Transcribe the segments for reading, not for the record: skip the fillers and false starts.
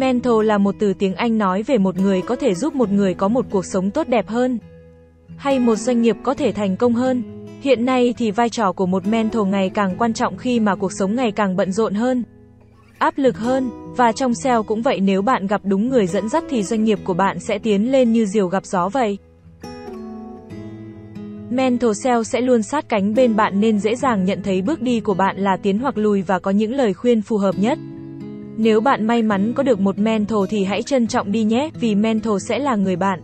Mentor là một từ tiếng Anh nói về một người có thể giúp một người có một cuộc sống tốt đẹp hơn, hay một doanh nghiệp có thể thành công hơn. Hiện nay thì vai trò của một mentor ngày càng quan trọng khi mà cuộc sống ngày càng bận rộn hơn, áp lực hơn, và trong SEO cũng vậy, nếu bạn gặp đúng người dẫn dắt thì doanh nghiệp của bạn sẽ tiến lên như diều gặp gió vậy. Mentor SEO sẽ luôn sát cánh bên bạn nên dễ dàng nhận thấy bước đi của bạn là tiến hoặc lùi và có những lời khuyên phù hợp nhất. Nếu bạn may mắn có được một mentor thì hãy trân trọng đi nhé, vì mentor sẽ là người bạn,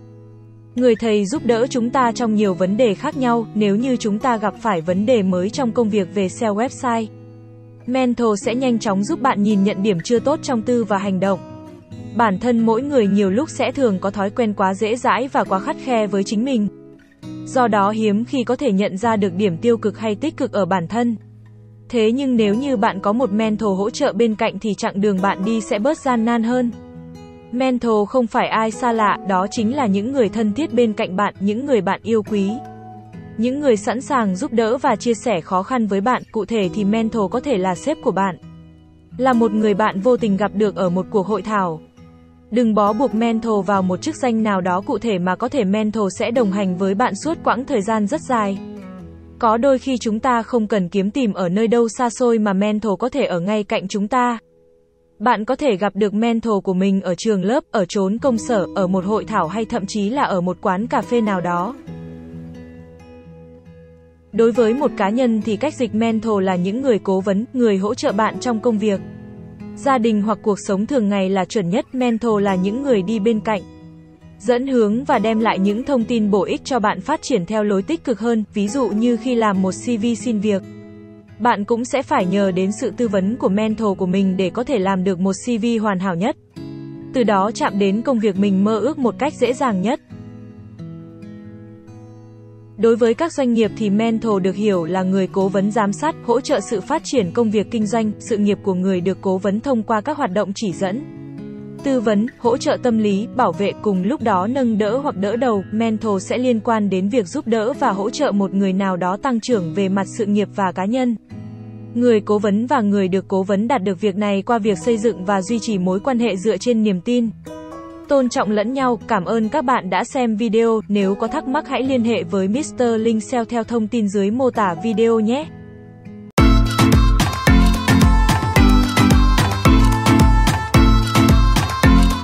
người thầy giúp đỡ chúng ta trong nhiều vấn đề khác nhau. Nếu như chúng ta gặp phải vấn đề mới trong công việc về SEO website, mentor sẽ nhanh chóng giúp bạn nhìn nhận điểm chưa tốt trong tư và hành động. Bản thân mỗi người nhiều lúc sẽ thường có thói quen quá dễ dãi và quá khắt khe với chính mình. Do đó hiếm khi có thể nhận ra được điểm tiêu cực hay tích cực ở bản thân. Thế nhưng nếu như bạn có một mentor hỗ trợ bên cạnh thì chặng đường bạn đi sẽ bớt gian nan hơn. Mentor không phải ai xa lạ, đó chính là những người thân thiết bên cạnh bạn, những người bạn yêu quý, những người sẵn sàng giúp đỡ và chia sẻ khó khăn với bạn. Cụ thể thì mentor có thể là sếp của bạn, là một người bạn vô tình gặp được ở một cuộc hội thảo. Đừng bó buộc mentor vào một chức danh nào đó cụ thể mà có thể mentor sẽ đồng hành với bạn suốt quãng thời gian rất dài. Có đôi khi chúng ta không cần kiếm tìm ở nơi đâu xa xôi mà mentor có thể ở ngay cạnh chúng ta. Bạn có thể gặp được mentor của mình ở trường lớp, ở chốn công sở, ở một hội thảo hay thậm chí là ở một quán cà phê nào đó. Đối với một cá nhân thì cách dịch mentor là những người cố vấn, người hỗ trợ bạn trong công việc, gia đình hoặc cuộc sống thường ngày là chuẩn nhất. Mentor là những người đi bên cạnh, dẫn hướng và đem lại những thông tin bổ ích cho bạn phát triển theo lối tích cực hơn. Ví dụ như khi làm một CV xin việc, bạn cũng sẽ phải nhờ đến sự tư vấn của mentor của mình để có thể làm được một CV hoàn hảo nhất, từ đó chạm đến công việc mình mơ ước một cách dễ dàng nhất. Đối với các doanh nghiệp thì mentor được hiểu là người cố vấn giám sát, hỗ trợ sự phát triển công việc kinh doanh, sự nghiệp của người được cố vấn thông qua các hoạt động chỉ dẫn, tư vấn, hỗ trợ tâm lý, bảo vệ, cùng lúc đó nâng đỡ hoặc đỡ đầu. Mentor sẽ liên quan đến việc giúp đỡ và hỗ trợ một người nào đó tăng trưởng về mặt sự nghiệp và cá nhân. Người cố vấn và người được cố vấn đạt được việc này qua việc xây dựng và duy trì mối quan hệ dựa trên niềm tin, tôn trọng lẫn nhau. Cảm ơn các bạn đã xem video. Nếu có thắc mắc hãy liên hệ với Mr. Linh SEO theo thông tin dưới mô tả video nhé.